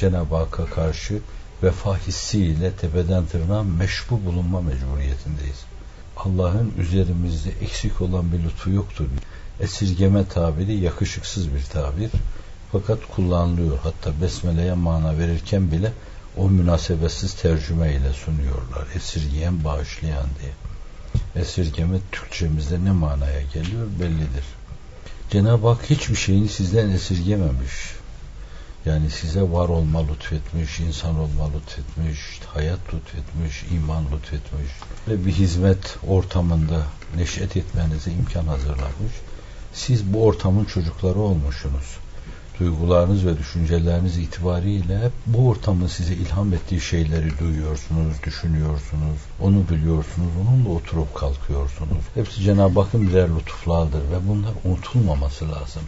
Cenab-ı Hakk'a karşı vefa hissiyle tepeden tırnağa meşbu bulunma mecburiyetindeyiz. Allah'ın üzerimizde eksik olan bir lütfu yoktur. Esirgeme tabiri yakışıksız bir tabir. Fakat kullanılıyor. Hatta besmeleye mana verirken bile o münasebetsiz tercüme ile sunuyorlar. Esirgeyen, bağışlayan diye. Esirgeme Türkçemizde ne manaya geliyor bellidir. Cenab-ı Hak hiçbir şeyini sizden esirgememiş. Yani size var olma lütfetmiş, insan olma lütfetmiş, hayat lütfetmiş, iman lütfetmiş. Böyle bir hizmet ortamında neşet etmenize imkan hazırlamış. Siz bu ortamın çocukları olmuşsunuz. Duygularınız ve düşünceleriniz itibariyle bu ortamın size ilham ettiği şeyleri duyuyorsunuz, düşünüyorsunuz, onu biliyorsunuz, onunla oturup kalkıyorsunuz. Hepsi Cenab-ı Hakk'ın birer lütuflardır ve bunlar unutulmaması lazım.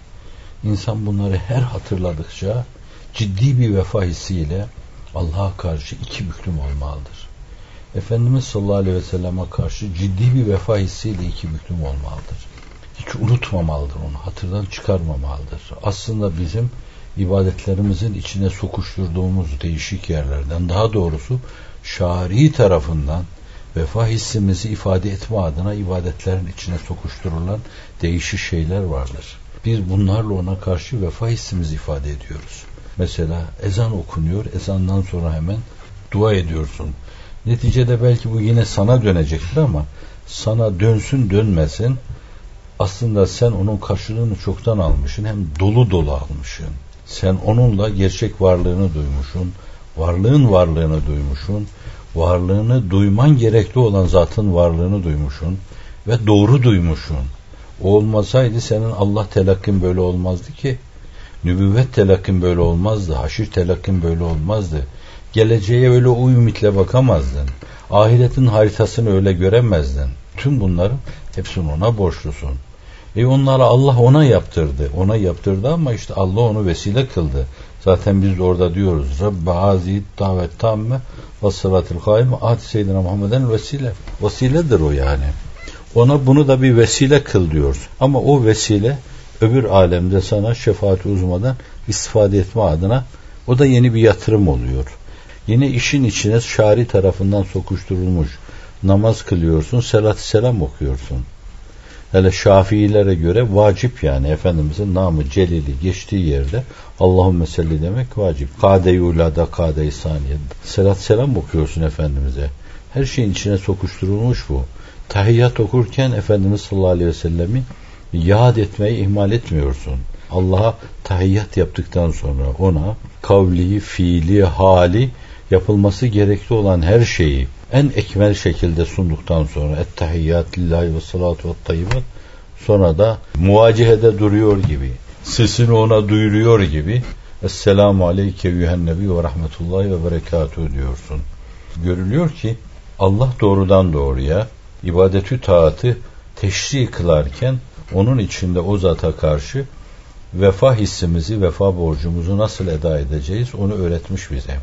İnsan bunları her hatırladıkça ciddi bir vefa hissiyle Allah'a karşı iki büklüm olmalıdır. Efendimiz sallallahu aleyhi ve sellem'e karşı ciddi bir vefa hissiyle iki büklüm olmalıdır. Hiç unutmamalıdır onu, hatırdan çıkarmamalıdır. Aslında bizim ibadetlerimizin içine sokuşturduğumuz değişik yerlerden, daha doğrusu şari tarafından vefa hissimizi ifade etme adına ibadetlerin içine sokuşturulan değişik şeyler vardır. Biz bunlarla ona karşı vefa hissimizi ifade ediyoruz. Mesela ezan okunuyor, ezandan sonra hemen dua ediyorsun. Neticede belki bu yine sana dönecektir ama sana dönsün dönmesin, aslında sen onun karşılığını çoktan almışsın, hem dolu dolu almışsın. Sen onunla gerçek varlığını duymuşsun, varlığın varlığını duymuşsun, varlığını duyman gerekli olan zatın varlığını duymuşsun ve doğru duymuşsun. O olmasaydı senin Allah telakkin böyle olmazdı ki, nübüvvet telakkin böyle olmazdı, haşir telakkin böyle olmazdı. Geleceğe öyle o ümitle bakamazdın, ahiretin haritasını öyle göremezdin. Tüm bunların hepsini ona borçlusun. Onları Allah ona yaptırdı. Ona yaptırdı ama işte Allah onu vesile kıldı. Zaten biz de orada diyoruz. Rabbe azid davet tamme ve sıratil kaime ati seyyidina Muhammeden vesile. Vesiledir o yani. Ona bunu da bir vesile kıl diyoruz. Ama o vesile öbür alemde sana şefaat-i uzmadan istifade etme adına o da yeni bir yatırım oluyor. Yine işin içine şari tarafından sokuşturulmuş. Namaz kılıyorsun, selat-ı selam okuyorsun. Hele Şafiilere göre vacip yani. Efendimizin namı celili geçtiği yerde Allahümme selli demek vacip. Kade-i ulada, kade-i saniyede. Selat-ı selam okuyorsun Efendimiz'e. Her şeyin içine sokuşturulmuş bu. Tahiyyat okurken Efendimiz sallallahu aleyhi ve sellem'i yad etmeyi ihmal etmiyorsun. Allah'a tahiyyat yaptıktan sonra ona kavli, fiili, hali yapılması gerekli olan her şeyi en ekmel şekilde sunduktan sonra ettehiyyat lillahi ve salatu ve tayyibat, sonra da muvacihede duruyor gibi, sesini ona duyuruyor gibi Esselamu aleyke yühennebi ve rahmetullahi ve berekatuhu diyorsun. Görülüyor ki Allah doğrudan doğruya ibadetü taatı teşri kılarken onun içinde o zata karşı vefa hissimizi, vefa borcumuzu nasıl eda edeceğiz onu öğretmiş bize.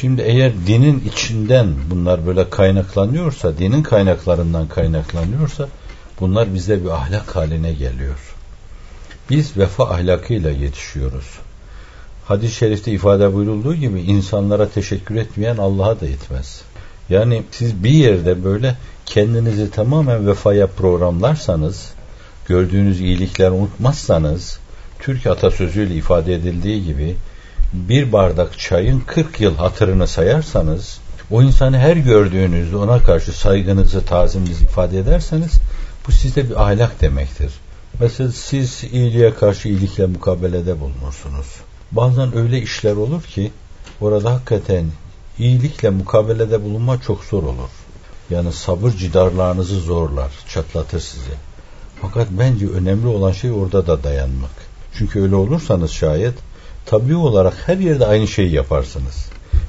Şimdi eğer dinin içinden bunlar böyle kaynaklanıyorsa, dinin kaynaklarından kaynaklanıyorsa bunlar bizde bir ahlak haline geliyor. Biz vefa ahlakıyla yetişiyoruz. Hadis-i şerifte ifade buyurulduğu gibi insanlara teşekkür etmeyen Allah'a da etmez. Yani siz bir yerde böyle kendinizi tamamen vefaya programlarsanız, gördüğünüz iyilikleri unutmazsanız, Türk atasözüyle ifade edildiği gibi bir bardak çayın 40 yıl hatırını sayarsanız, o insanı her gördüğünüzde ona karşı saygınızı, taziminizi ifade ederseniz bu sizde bir ahlak demektir. Mesela siz iyiliğe karşı iyilikle mukabelede bulunursunuz. Bazen öyle işler olur ki orada hakikaten iyilikle mukabelede bulunma çok zor olur. Yani sabır cidarlarınızı zorlar, çatlatır sizi. Fakat bence önemli olan şey orada da dayanmak. Çünkü öyle olursanız şayet tabii olarak her yerde aynı şeyi yaparsınız.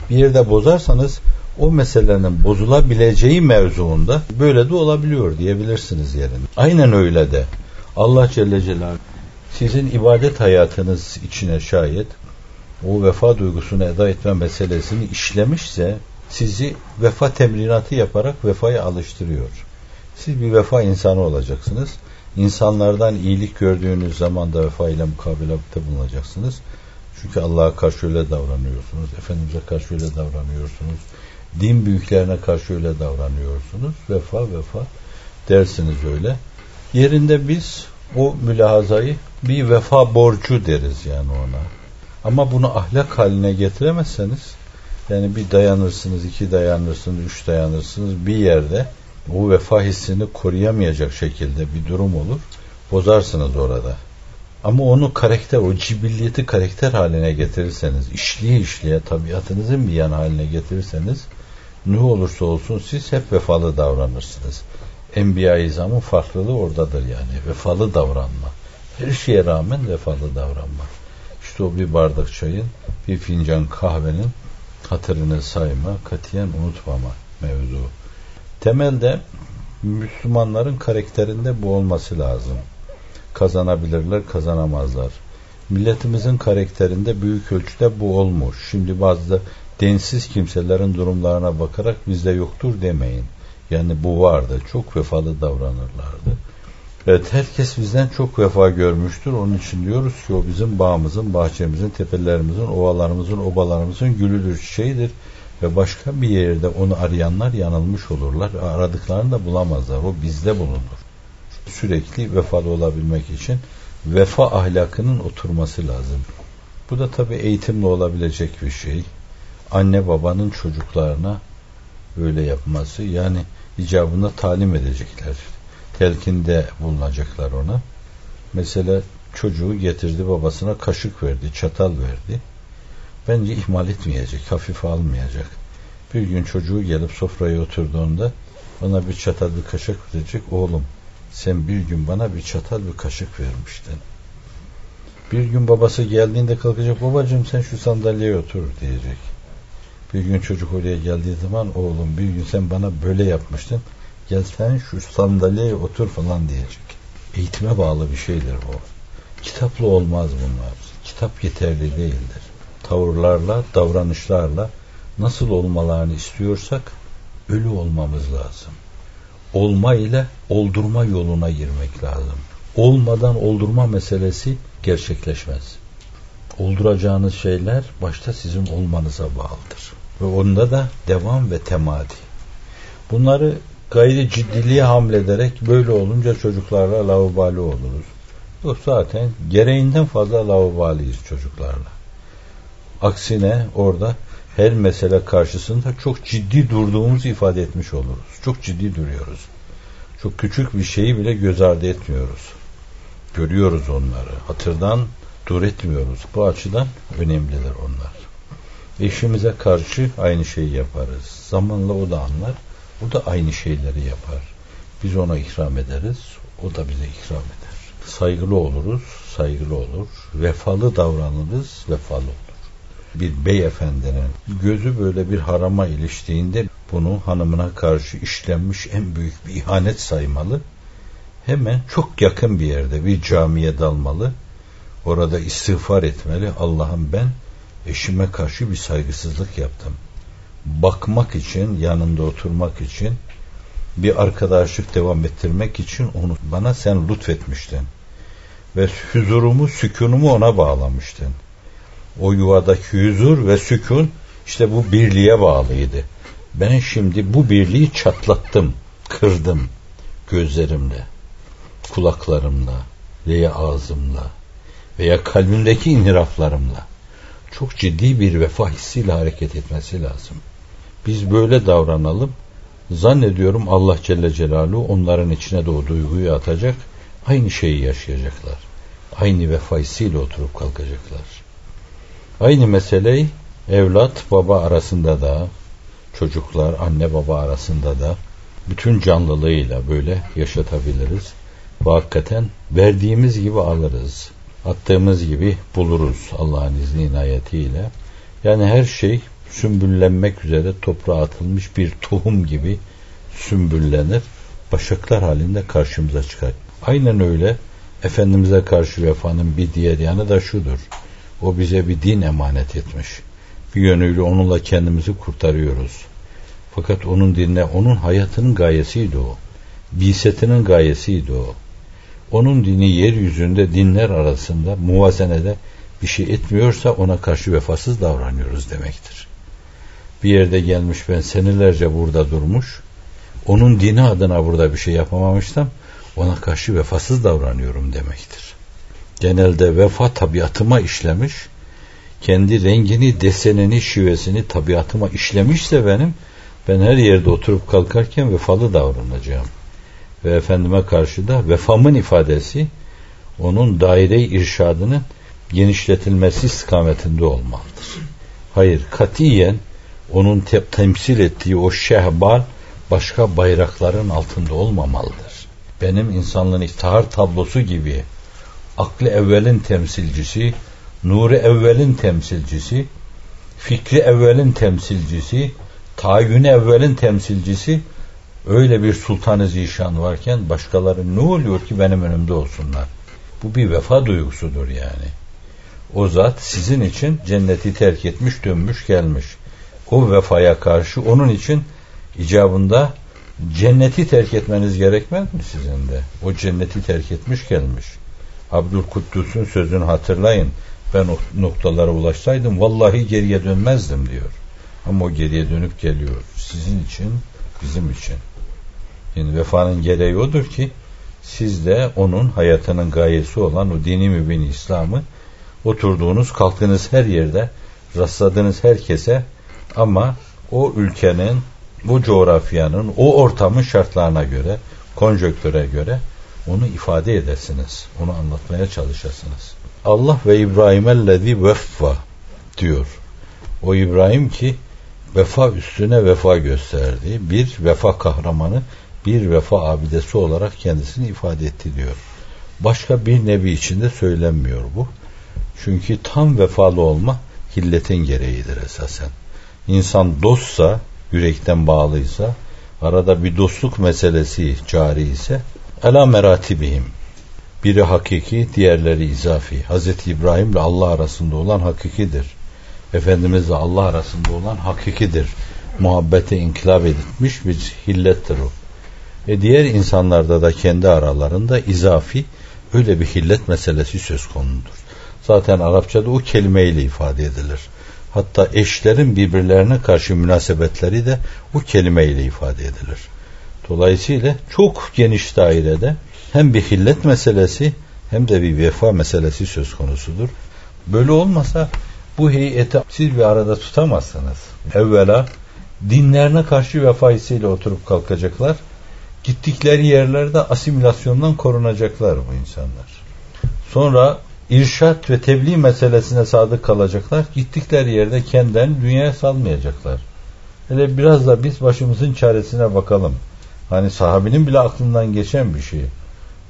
Bir yerde bozarsanız o meselenin bozulabileceği mevzuunda böyle de olabiliyor diyebilirsiniz yerine. Aynen öyle de Allah Celle Celaluhu sizin ibadet hayatınız içine şayet o vefa duygusunu eda etme meselesini işlemişse sizi vefa temrinatı yaparak vefaya alıştırıyor. Siz bir vefa insanı olacaksınız. İnsanlardan iyilik gördüğünüz zaman da vefa ile mukabelede bulunacaksınız. Çünkü Allah'a karşı öyle davranıyorsunuz, Efendimiz'e karşı öyle davranıyorsunuz, din büyüklerine karşı öyle davranıyorsunuz, vefa dersiniz öyle. Yerinde biz o mülahazayı bir vefa borcu deriz yani ona. Ama bunu ahlak haline getiremezseniz, yani bir dayanırsınız, iki dayanırsınız, üç dayanırsınız, bir yerde o vefa hissini koruyamayacak şekilde bir durum olur, bozarsınız orada. Ama onu karakter, o cibilliyeti karakter haline getirirseniz, işliye tabiatınızın bir yan haline getirirseniz, ne olursa olsun siz hep vefalı davranırsınız. Enbiya-i İzam'ın farklılığı oradadır yani. Vefalı davranma. Her şeye rağmen vefalı davranma. İşte o bir bardak çayın, bir fincan kahvenin hatırını sayma, katiyen unutmama mevzu. Temelde Müslümanların karakterinde bu olması lazım. Kazanabilirler, kazanamazlar. Milletimizin karakterinde büyük ölçüde bu olmuş. Şimdi bazı densiz kimselerin durumlarına bakarak bizde yoktur demeyin. Yani bu vardı. Çok vefalı davranırlardı. Evet, herkes bizden çok vefa görmüştür. Onun için diyoruz ki o bizim bağımızın, bahçemizin, tepelerimizin, ovalarımızın, obalarımızın gülüdür, çiçeğidir. Ve başka bir yerde onu arayanlar yanılmış olurlar. Aradıklarını da bulamazlar. O bizde bulunur. Sürekli vefalı olabilmek için vefa ahlakının oturması lazım. Bu da tabii eğitimle olabilecek bir şey. Anne babanın çocuklarına böyle yapması, yani icabında talim edecekler. Telkinde bulunacaklar ona. Mesela çocuğu getirdi babasına, kaşık verdi, çatal verdi. Bence ihmal etmeyecek, hafife almayacak. Bir gün çocuğu gelip sofraya oturduğunda ona bir çatal, bir kaşık verecek. Oğlum, sen bir gün bana bir çatal, bir kaşık vermiştin. Bir gün babası geldiğinde kalkacak, babacığım sen şu sandalyeye otur diyecek. Bir gün çocuk oraya geldiği zaman, oğlum bir gün sen bana böyle yapmıştın, gel sen şu sandalyeye otur falan diyecek. Eğitime bağlı bir şeydir bu. Kitapla olmaz bunlar. Kitap yeterli değildir. Tavırlarla, davranışlarla nasıl olmalarını istiyorsak ölü olmamız lazım. Olma ile oldurma yoluna girmek lazım. Olmadan oldurma meselesi gerçekleşmez. Olduracağınız şeyler başta sizin olmanıza bağlıdır. Ve onda da devam ve temadi. Bunları gayri ciddiliğe hamlederek böyle olunca çocuklarla laubali oluruz. Yok, zaten gereğinden fazla laubaliyiz çocuklarla. Aksine orada her mesele karşısında çok ciddi durduğumuzu ifade etmiş oluruz. Çok ciddi duruyoruz. Çok küçük bir şeyi bile göz ardı etmiyoruz. Görüyoruz onları. Hatırdan dur etmiyoruz. Bu açıdan önemlidir onlar. Eşimize karşı aynı şeyi yaparız. Zamanla o da anlar. O da aynı şeyleri yapar. Biz ona ikram ederiz. O da bize ikram eder. Saygılı oluruz. Saygılı olur. Vefalı davranırız. Vefalı olur. Bir beyefendinin gözü böyle bir harama iliştiğinde bunu hanımına karşı işlenmiş en büyük bir ihanet saymalı. Hemen çok yakın bir yerde bir camiye dalmalı. Orada istiğfar etmeli. Allah'ım, ben eşime karşı bir saygısızlık yaptım. Bakmak için, yanında oturmak için, bir arkadaşlık devam ettirmek için onu bana sen lütfetmiştin. Ve huzurumu, sükunumu ona bağlamıştın. O yuvadaki huzur ve sükun işte bu birliğe bağlıydı. Ben şimdi bu birliği çatlattım, kırdım gözlerimle, kulaklarımla veya ağzımla veya kalbimdeki inhiraflarımla. Çok ciddi bir vefa hissiyle hareket etmesi lazım. Biz böyle davranalım. Zannediyorum Allah Celle Celaluhu onların içine de o duyguyu atacak. Aynı şeyi yaşayacaklar. Aynı vefa hissiyle oturup kalkacaklar. Aynı meseleyi evlat baba arasında da, çocuklar anne baba arasında da bütün canlılığıyla böyle yaşatabiliriz. Ve hakikaten verdiğimiz gibi alırız. Attığımız gibi buluruz Allah'ın izni inayetiyle. Yani her şey sümbüllenmek üzere toprağa atılmış bir tohum gibi sümbüllenir. Başaklar halinde karşımıza çıkar. Aynen öyle Efendimiz'e karşı vefanın bir diğer yanı da şudur. O bize bir din emanet etmiş. Bir yönüyle onunla kendimizi kurtarıyoruz. Fakat onun dinine, onun hayatının gayesiydi o. Bisetinin gayesiydi o. Onun dini yeryüzünde dinler arasında muvazenede bir şey etmiyorsa ona karşı vefasız davranıyoruz demektir. Bir yerde gelmiş, ben senelerce burada durmuş, onun dini adına burada bir şey yapamamışsam ona karşı vefasız davranıyorum demektir. Genelde vefa tabiatıma işlemiş, kendi rengini, desenini, şivesini tabiatıma işlemişse benim, ben her yerde oturup kalkarken vefalı davranacağım. Ve Efendime karşı da vefamın ifadesi, onun daire-i irşadının genişletilmesi istikametinde olmalıdır. Hayır, katiyen onun temsil ettiği o şehbal başka bayrakların altında olmamalıdır. Benim insanlığın iftihar tablosu gibi aklı evvelin temsilcisi, nuru evvelin temsilcisi, fikri evvelin temsilcisi, tayyünü evvelin temsilcisi, öyle bir sultan-ı zişan varken başkaları ne oluyor ki benim önümde olsunlar? Bu bir vefa duygusudur yani. O zat sizin için cenneti terk etmiş, dönmüş, gelmiş. O vefaya karşı onun için icabında cenneti terk etmeniz gerekmez mi sizin de? O cenneti terk etmiş, gelmiş. Abdülkuddüs'ün sözünü hatırlayın. Ben o noktalara ulaşsaydım vallahi geriye dönmezdim diyor. Ama o geriye dönüp geliyor. Sizin için, bizim için. Yani vefanın gereği odur ki siz de onun hayatının gayesi olan o dini mübin İslam'ı oturduğunuz, kalktığınız her yerde, rastladığınız herkese ama o ülkenin, bu coğrafyanın, o ortamın şartlarına göre, konjöktüre göre onu ifade edesiniz. Onu anlatmaya çalışasınız. Allah ve İbrahim'ellezî veffâ diyor. O İbrahim ki vefa üstüne vefa gösterdi. Bir vefa kahramanı, bir vefa abidesi olarak kendisini ifade etti diyor. Başka bir nebi içinde söylenmiyor bu. Çünkü tam vefalı olma hilletin gereğidir esasen. İnsan dostsa, yürekten bağlıysa, arada bir dostluk meselesi cari ise elâ meratibihim, biri hakiki, diğerleri izafi. Hazreti İbrahim ile Allah arasında olan hakikidir. Efendimizle Allah arasında olan hakikidir. Muhabbete inkılap edilmiş bir hillettir o. Diğer insanlarda da kendi aralarında izafi öyle bir hillet meselesi söz konudur. Zaten Arapçada o kelimeyle ifade edilir. Hatta eşlerin birbirlerine karşı münasebetleri de o kelimeyle ifade edilir. Dolayısıyla çok geniş dairede hem bir hillet meselesi hem de bir vefa meselesi söz konusudur. Böyle olmasa bu heyeti siz bir arada tutamazsınız. Evvela dinlerine karşı vefasıyla oturup kalkacaklar. Gittikleri yerlerde asimilasyondan korunacaklar bu insanlar. Sonra irşat ve tebliğ meselesine sadık kalacaklar. Gittikleri yerde kendilerini dünyaya salmayacaklar. Hele biraz da biz başımızın çaresine bakalım. Hani sahabinin bile aklından geçen bir şey.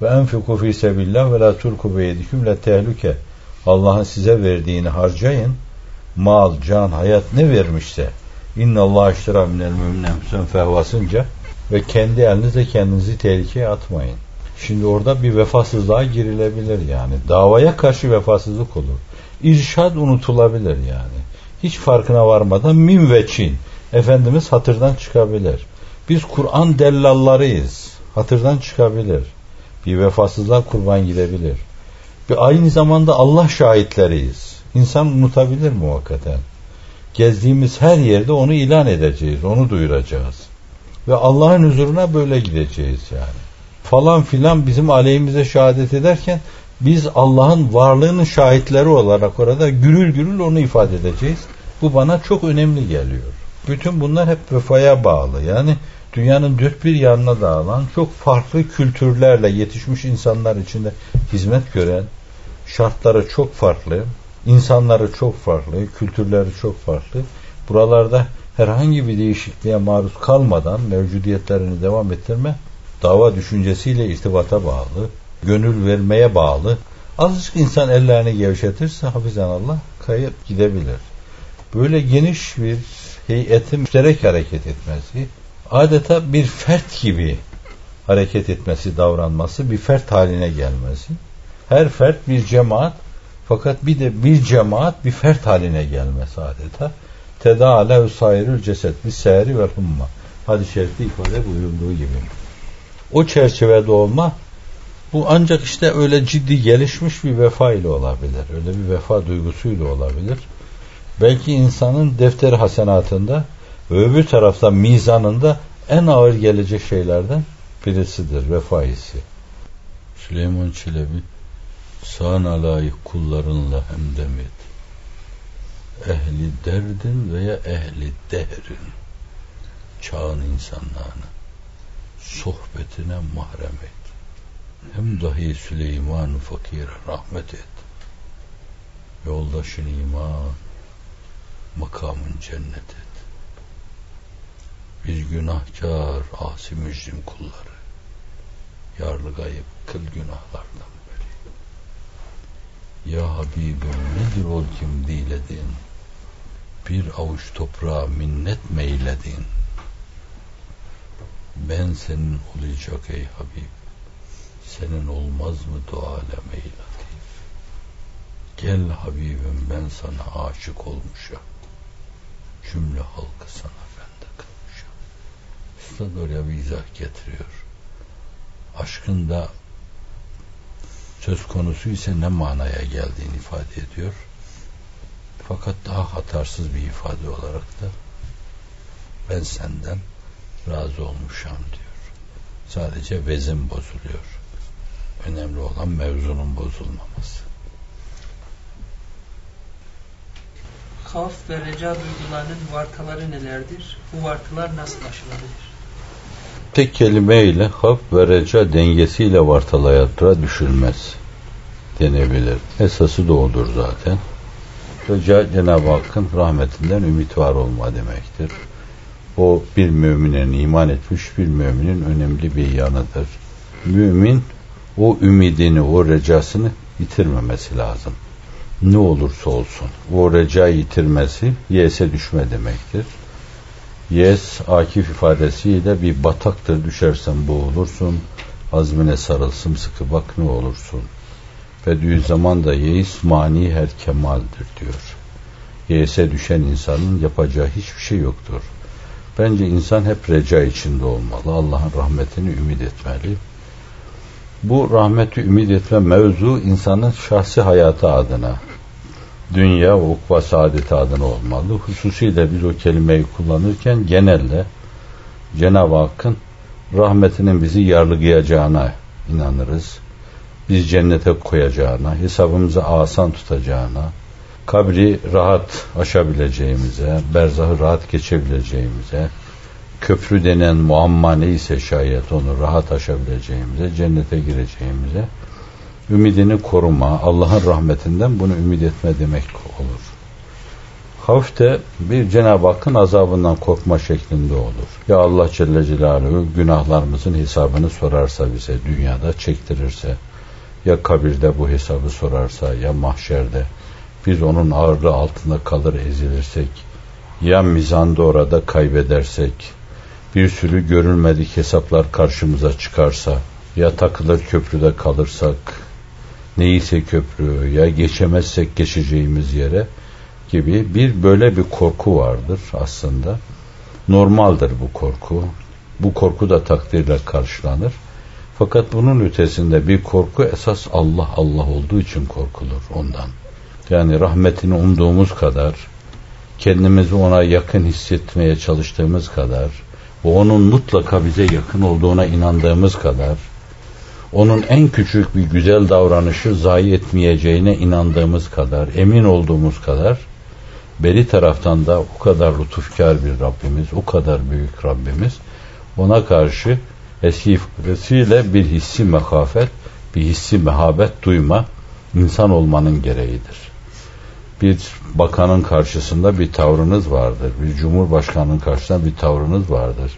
Ve enfiku fî sebillah ve la turku beyediküm le tehlike. Allah'ın size verdiğini harcayın. Mal, can, hayat ne vermişse. İnnallâhe işterâ minel mü'minîne enfusehum fehvasınca ve kendi elinizle kendinizi tehlikeye atmayın. Şimdi orada bir vefasızlığa girilebilir yani. Davaya karşı vefasızlık olur. İrşad unutulabilir yani. Hiç farkına varmadan min ve çin. Efendimiz hatırdan çıkabilir. Biz Kur'an dellallarıyız. Hatırdan çıkabilir. Bir vefasızlığa kurban gidebilir. Bir aynı zamanda Allah şahitleriyiz. İnsan unutabilir muhakkaten. Gezdiğimiz her yerde onu ilan edeceğiz, onu duyuracağız. Ve Allah'ın huzuruna böyle gideceğiz yani. Falan filan bizim aleyhimize şehadet ederken biz Allah'ın varlığının şahitleri olarak orada gürül gürül onu ifade edeceğiz. Bu bana çok önemli geliyor. Bütün bunlar hep vefaya bağlı. Yani dünyanın dört bir yanına dağılan, çok farklı kültürlerle yetişmiş insanlar içinde hizmet gören, şartları çok farklı, insanları çok farklı, kültürleri çok farklı. Buralarda herhangi bir değişikliğe maruz kalmadan mevcudiyetlerini devam ettirme, dava düşüncesiyle irtibata bağlı, gönül vermeye bağlı. Azıcık insan ellerini gevşetirse hafizanallah kayıp gidebilir. Böyle geniş bir heyetin müşterek hareket etmesi, adeta bir fert gibi hareket etmesi, davranması, bir fert haline gelmesi. Her fert bir cemaat, fakat bir de bir cemaat bir fert haline gelmesi adeta. Tedâle usayrül ceset bi sehri ve humma. Hadis-i şerifte ifade buyurduğu gibi. O çerçevede olma Bu ancak işte öyle ciddi gelişmiş bir vefa ile olabilir. Öyle bir vefa duygusuyla olabilir. Belki insanın defteri hasenatında öbür tarafta mizanında en ağır gelecek şeylerden birisidir vefa hissi. Süleyman Çelebi, sana layık kullarınla hemdem et. Ehli derdin veya ehli dehrin, çağın insanlarını sohbetine mahrem et. Hem dahi Süleyman fakire rahmet et. Yoldaşın iman, makamın cennet et. Biz günahkar, asi mücrim kulları, yarlı gayip kıl günahlardan beri. Ya Habibim, nedir ol kim diledin? Bir avuç toprağa minnet meyledin. Ben senin olacak ey Habib, senin olmaz mı dualem ey Latif? Gel Habibim, ben sana aşık olmuşam, cümle halkı sana bende kılmışam. Üstad oraya bir izah getiriyor. Aşkın da söz konusu ise ne manaya geldiğini ifade ediyor. Fakat daha hatarsız bir ifade olarak da ben senden razı olmuşam diyor. Sadece vezin bozuluyor. Önemli olan mevzunun bozulmaması. Havf ve reca duygularının vartaları nelerdir? Bu vartalar nasıl aşılabilir? Tek kelimeyle havf ve reca dengesiyle vartalara düşülmez denebilir. Esası da odur zaten. Reca, Cenab-ı Hakk'ın rahmetinden ümit var olma demektir. O bir müminin, iman etmiş bir müminin önemli bir yanıdır. Mümin o ümidini, o recasını yitirmemesi lazım. Ne olursa olsun. O recayı yitirmesi yese düşme demektir. Yes, Akif ifadesiyle bir bataktır, düşersen boğulursun, azmine sarıl sımsıkı bak ne olursun. Bediüzzaman da yeis mani her kemaldir diyor. Yese düşen insanın yapacağı hiçbir şey yoktur. Bence insan hep reca içinde olmalı. Allah'ın rahmetini ümit etmeli. Bu rahmeti ümit etme mevzu insanın şahsi hayatı adına, dünya ve ukva saadeti adına olmalı. Hususiyle biz o kelimeyi kullanırken genelde Cenab-ı Hakk'ın rahmetinin bizi yargılayacağına inanırız. Biz cennete koyacağına, hesabımızı asan tutacağına, kabri rahat aşabileceğimize, berzahı rahat geçebileceğimize, köprü denen muamma neyse şayet onu rahat aşabileceğimize, cennete gireceğimize ümidini koruma, Allah'ın rahmetinden bunu ümit etme demek olur. Havf de bir Cenab-ı Hakk'ın azabından korkma şeklinde olur. Ya Allah Celle Celaluhu günahlarımızın hesabını sorarsa bize, dünyada çektirirse, ya kabirde bu hesabı sorarsa, ya mahşerde biz onun ağırlığı altında kalır ezilirsek, ya mizanda orada kaybedersek, bir sürü görülmedik hesaplar karşımıza çıkarsa, ya takılır köprüde kalırsak, neyse köprü, ya geçemezsek geçeceğimiz yere gibi bir böyle bir korku vardır aslında. Normaldir bu korku. Bu korku da takdirle karşılanır. Fakat bunun ötesinde bir korku esas Allah Allah olduğu için korkulur ondan. Yani rahmetini umduğumuz kadar, kendimizi ona yakın hissetmeye çalıştığımız kadar, onun mutlaka bize yakın olduğuna inandığımız kadar, onun en küçük bir güzel davranışı zayi etmeyeceğine inandığımız kadar, emin olduğumuz kadar, beri taraftan da o kadar lütufkar bir Rabbimiz, o kadar büyük Rabbimiz, ona karşı eski ifadesiyle bir hissi mekafet, bir hissi mehabet duyma, insan olmanın gereğidir. Bir bakanın karşısında bir tavrınız vardır. Bir cumhurbaşkanının karşısında bir tavrınız vardır.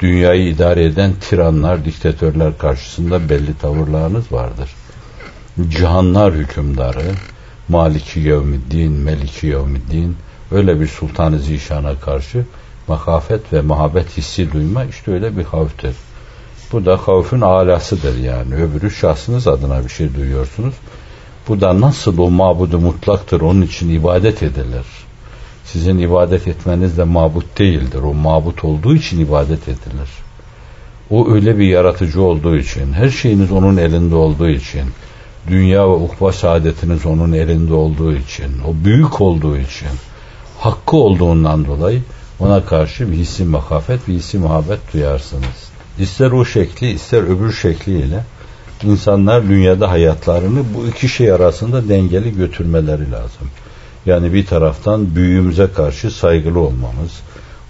Dünyayı idare eden tiranlar, diktatörler karşısında belli tavırlarınız vardır. Cihanlar hükümdarı, Maliki Yevmiddin, Meliki Yevmiddin, öyle bir Sultan-ı Zişan'a karşı mahafet ve mahabet hissi duyma, işte öyle bir havftir. Bu da havfün alasıdır yani. Öbürü şahsınız adına bir şey duyuyorsunuz. Bu da nasıl o mabudu mutlaktır, onun için ibadet edilir. Sizin ibadet etmeniz de mabut değildir. O mabut olduğu için ibadet edilir. O öyle bir yaratıcı olduğu için, her şeyiniz onun elinde olduğu için, dünya ve ukba saadetiniz onun elinde olduğu için, o büyük olduğu için, hakkı olduğundan dolayı ona karşı bir hissi makafet, bir hissi muhabbet duyarsınız. İster o şekli, ister öbür şekliyle insanlar dünyada hayatlarını bu iki şey arasında dengeli götürmeleri lazım. Yani bir taraftan büyüğümüze karşı saygılı olmamız,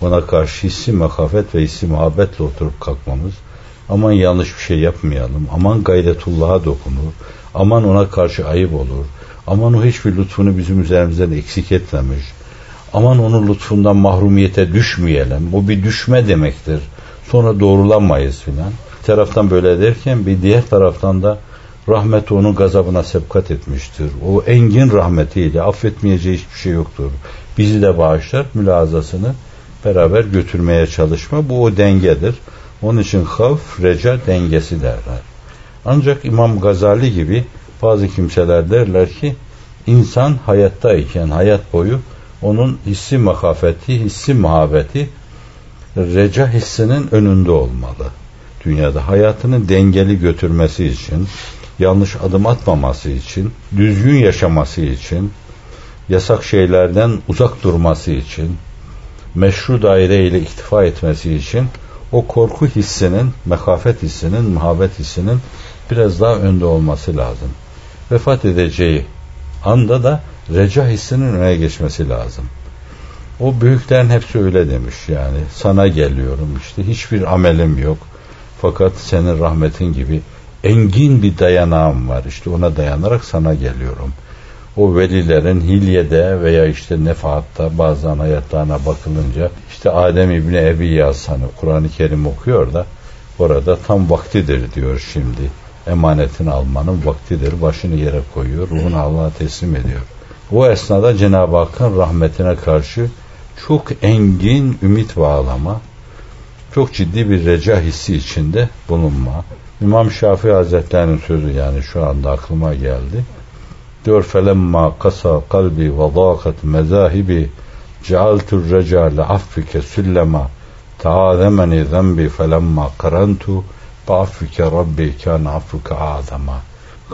ona karşı hissi makafet ve hissi muhabbetle oturup kalkmamız, aman yanlış bir şey yapmayalım, aman gayretullah'a dokunur, aman ona karşı ayıp olur, aman o hiçbir lütfunu bizim üzerimizden eksik etmemiş, aman onun lütfundan mahrumiyete düşmeyelim, o bir düşme demektir, sonra doğrulanmayız filan. Bir taraftan böyle derken bir diğer taraftan da rahmet onun gazabına sebkat etmiştir. O engin rahmetiyle affetmeyeceği hiçbir şey yoktur. Bizi de bağışlar, mülazasını beraber götürmeye çalışma. Bu o dengedir. Onun için havf, reca dengesi derler. Ancak İmam Gazali gibi bazı kimseler derler ki insan hayattayken, hayat boyu onun hissi makafeti, hissi muhabbeti reca hissinin önünde olmalı. Dünyada hayatını dengeli götürmesi için, yanlış adım atmaması için, düzgün yaşaması için, yasak şeylerden uzak durması için, meşru daireyle iktifa etmesi için o korku hissinin, mekafet hissinin, muhabbet hissinin biraz daha önde olması lazım. Vefat edeceği anda da reca hissinin öne geçmesi lazım. O büyüklerin hepsi öyle demiş yani. Sana geliyorum işte, hiçbir amelim yok. Fakat senin rahmetin gibi engin bir dayanağım var. İşte ona dayanarak sana geliyorum. O velilerin hilyede veya işte nefahatta bazen hayatlarına bakılınca işte Adem İbni Ebi Yasan'ı Kur'an-ı Kerim okuyor da orada tam vaktidir diyor şimdi. Emanetini almanın vaktidir. Başını yere koyuyor. Ruhunu Allah'a teslim ediyor. O esnada Cenab-ı Hakk'ın rahmetine karşı çok engin ümit bağlama, çok ciddi bir reca hissi içinde bulunma. İmam Şafii Hazretleri'nin sözü yani şu anda aklıma geldi. Diyor felemma kasa kalbi ve dâkat mezahibi cealtur recale affike süllema taazemeni zembi felemma karantu ba'affike rabbi kâne affuke azama.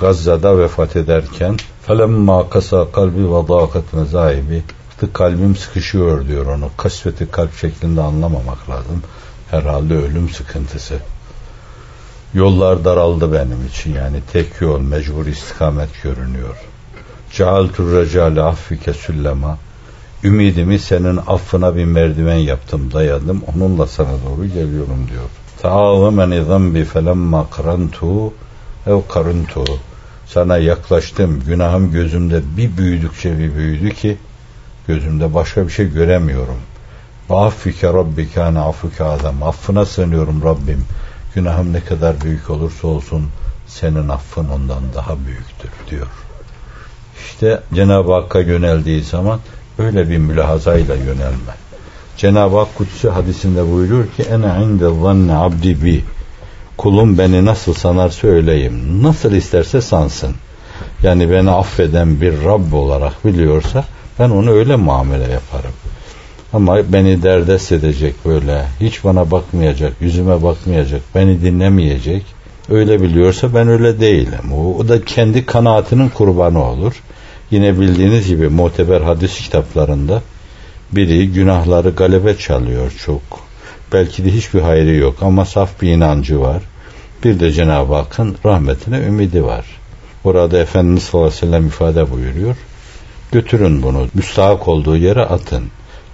Gazze'de vefat ederken felemma kasa kalbi ve dâkat mezahibi kalbim sıkışıyor diyor onu. Kasveti kalp şeklinde anlamamak lazım. Herhalde ölüm sıkıntısı. Yollar daraldı benim için yani tek yol mecbur istikamet görünüyor. Cealtur recale affike süllema. Ümidimi senin affına bir merdiven yaptım, dayadım. Onunla sana doğru geliyorum diyor. Ta'avemeni zambi felemma karantu ev karuntu. Sana yaklaştım. Günahım gözümde bir büyüdükçe bir büyüdü ki gözümde başka bir şey göremiyorum. Affike Rabbi kâne affuke azam. Affına sığınıyorum Rabbim. Günahım ne kadar büyük olursa olsun senin affın ondan daha büyüktür diyor. İşte Cenab-ı Hakk'a yöneldiği zaman öyle bir mülahazayla yönelme. Cenab-ı Hak Kudüs'ü hadisinde buyuruyor ki ene inde zanne abdi bi. Kulum beni nasıl sanarsa öyleyim. Nasıl isterse sansın. Yani beni affeden bir Rabb olarak biliyorsa ben onu öyle muamele yaparım. Ama beni derdest edecek böyle, hiç bana bakmayacak, yüzüme bakmayacak, beni dinlemeyecek, öyle biliyorsa ben öyle değilim. O da kendi kanaatinin kurbanı olur. Yine bildiğiniz gibi muteber hadis kitaplarında biri günahları galebe çalıyor çok. Belki de hiçbir hayrı yok ama saf bir inancı var. Bir de Cenab-ı Hakk'ın rahmetine ümidi var. Orada Efendimiz sallallahu aleyhi ve sellem ifade buyuruyor. Götürün bunu, müstahak olduğu yere atın.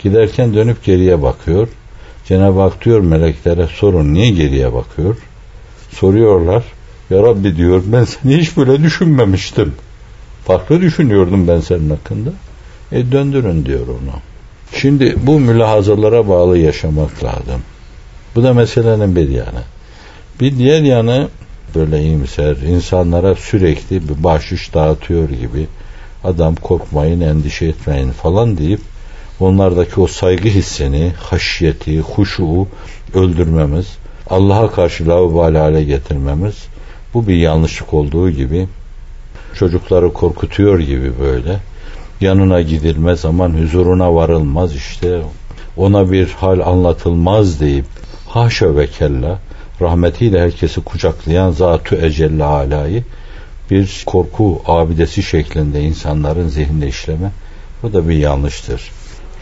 Giderken dönüp geriye bakıyor. Cenab-ı Hak diyor meleklere sorun niye geriye bakıyor? Soruyorlar. Ya Rabbi diyor ben seni hiç böyle düşünmemiştim. Farklı düşünüyordum ben senin hakkında. Döndürün diyor onu. Şimdi bu mülahazalara bağlı yaşamak lazım. Bu da meselenin bir yanı. Bir diğer yanı böyle iyimser, insanlara sürekli bir bahşiş dağıtıyor gibi adam korkmayın, endişe etmeyin falan deyip onlardaki o saygı hissini, haşyeti, huşuğu öldürmemiz, Allah'a karşı laubali hale getirmemiz, bu bir yanlışlık olduğu gibi, çocukları korkutuyor gibi böyle, yanına gidilmez, aman huzuruna varılmaz işte, ona bir hal anlatılmaz deyip, haşa ve kella, rahmetiyle herkesi kucaklayan Zat-ı Ecelle Alâ'yı bir korku abidesi şeklinde insanların zihninde işleme, bu da bir yanlıştır.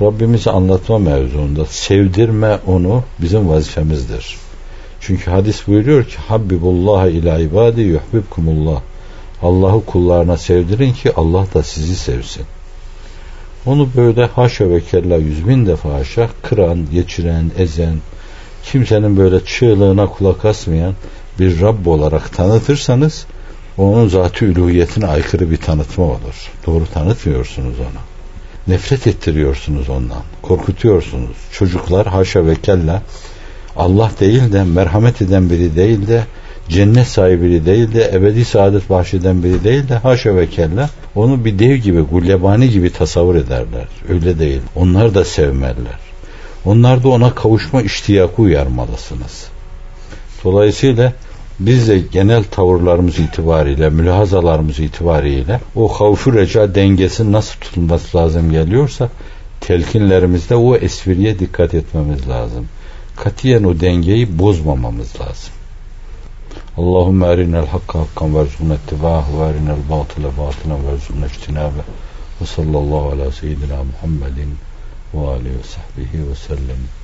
Rabbimizi anlatma mevzuunda sevdirme onu bizim vazifemizdir. Çünkü hadis buyuruyor ki Habbibullah ila ibadi yuhbibkumullah. Allah'ı kullarına sevdirin ki Allah da sizi sevsin. Onu böyle haşa ve kella 100.000 defa haşa kıran, geçiren, ezen, kimsenin böyle çığlığına kulak asmayan bir Rabb olarak tanıtırsanız onun zat-ı üluhiyetine aykırı bir tanıtma olur. Doğru tanıtmıyorsunuz ona. Nefret ettiriyorsunuz ondan. Korkutuyorsunuz. Çocuklar haşa ve kella Allah değil de merhamet eden biri değil de cennet sahibi değil de ebedi saadet bahşeden biri değil de haşa ve kella onu bir dev gibi, gulyabani gibi tasavvur ederler. Öyle değil. Onlar da sevmeliler. Onlar da ona kavuşma iştiyakı uyarmalısınız. Dolayısıyla biz de genel tavırlarımız itibariyle, mülahazalarımız itibariyle o havf-ı reca dengesi nasıl tutulması lazım geliyorsa telkinlerimizde o esviriye dikkat etmemiz lazım. Katiyen o dengeyi bozmamamız lazım. Allahümme erinel hakka hakkan ve erzulna ittibâhu ve erinel batıla batıla ve erzulna içtinâbe ve sallallahu ala seyyidina Muhammedin ve aleyhi ve sahbihi ve sellem.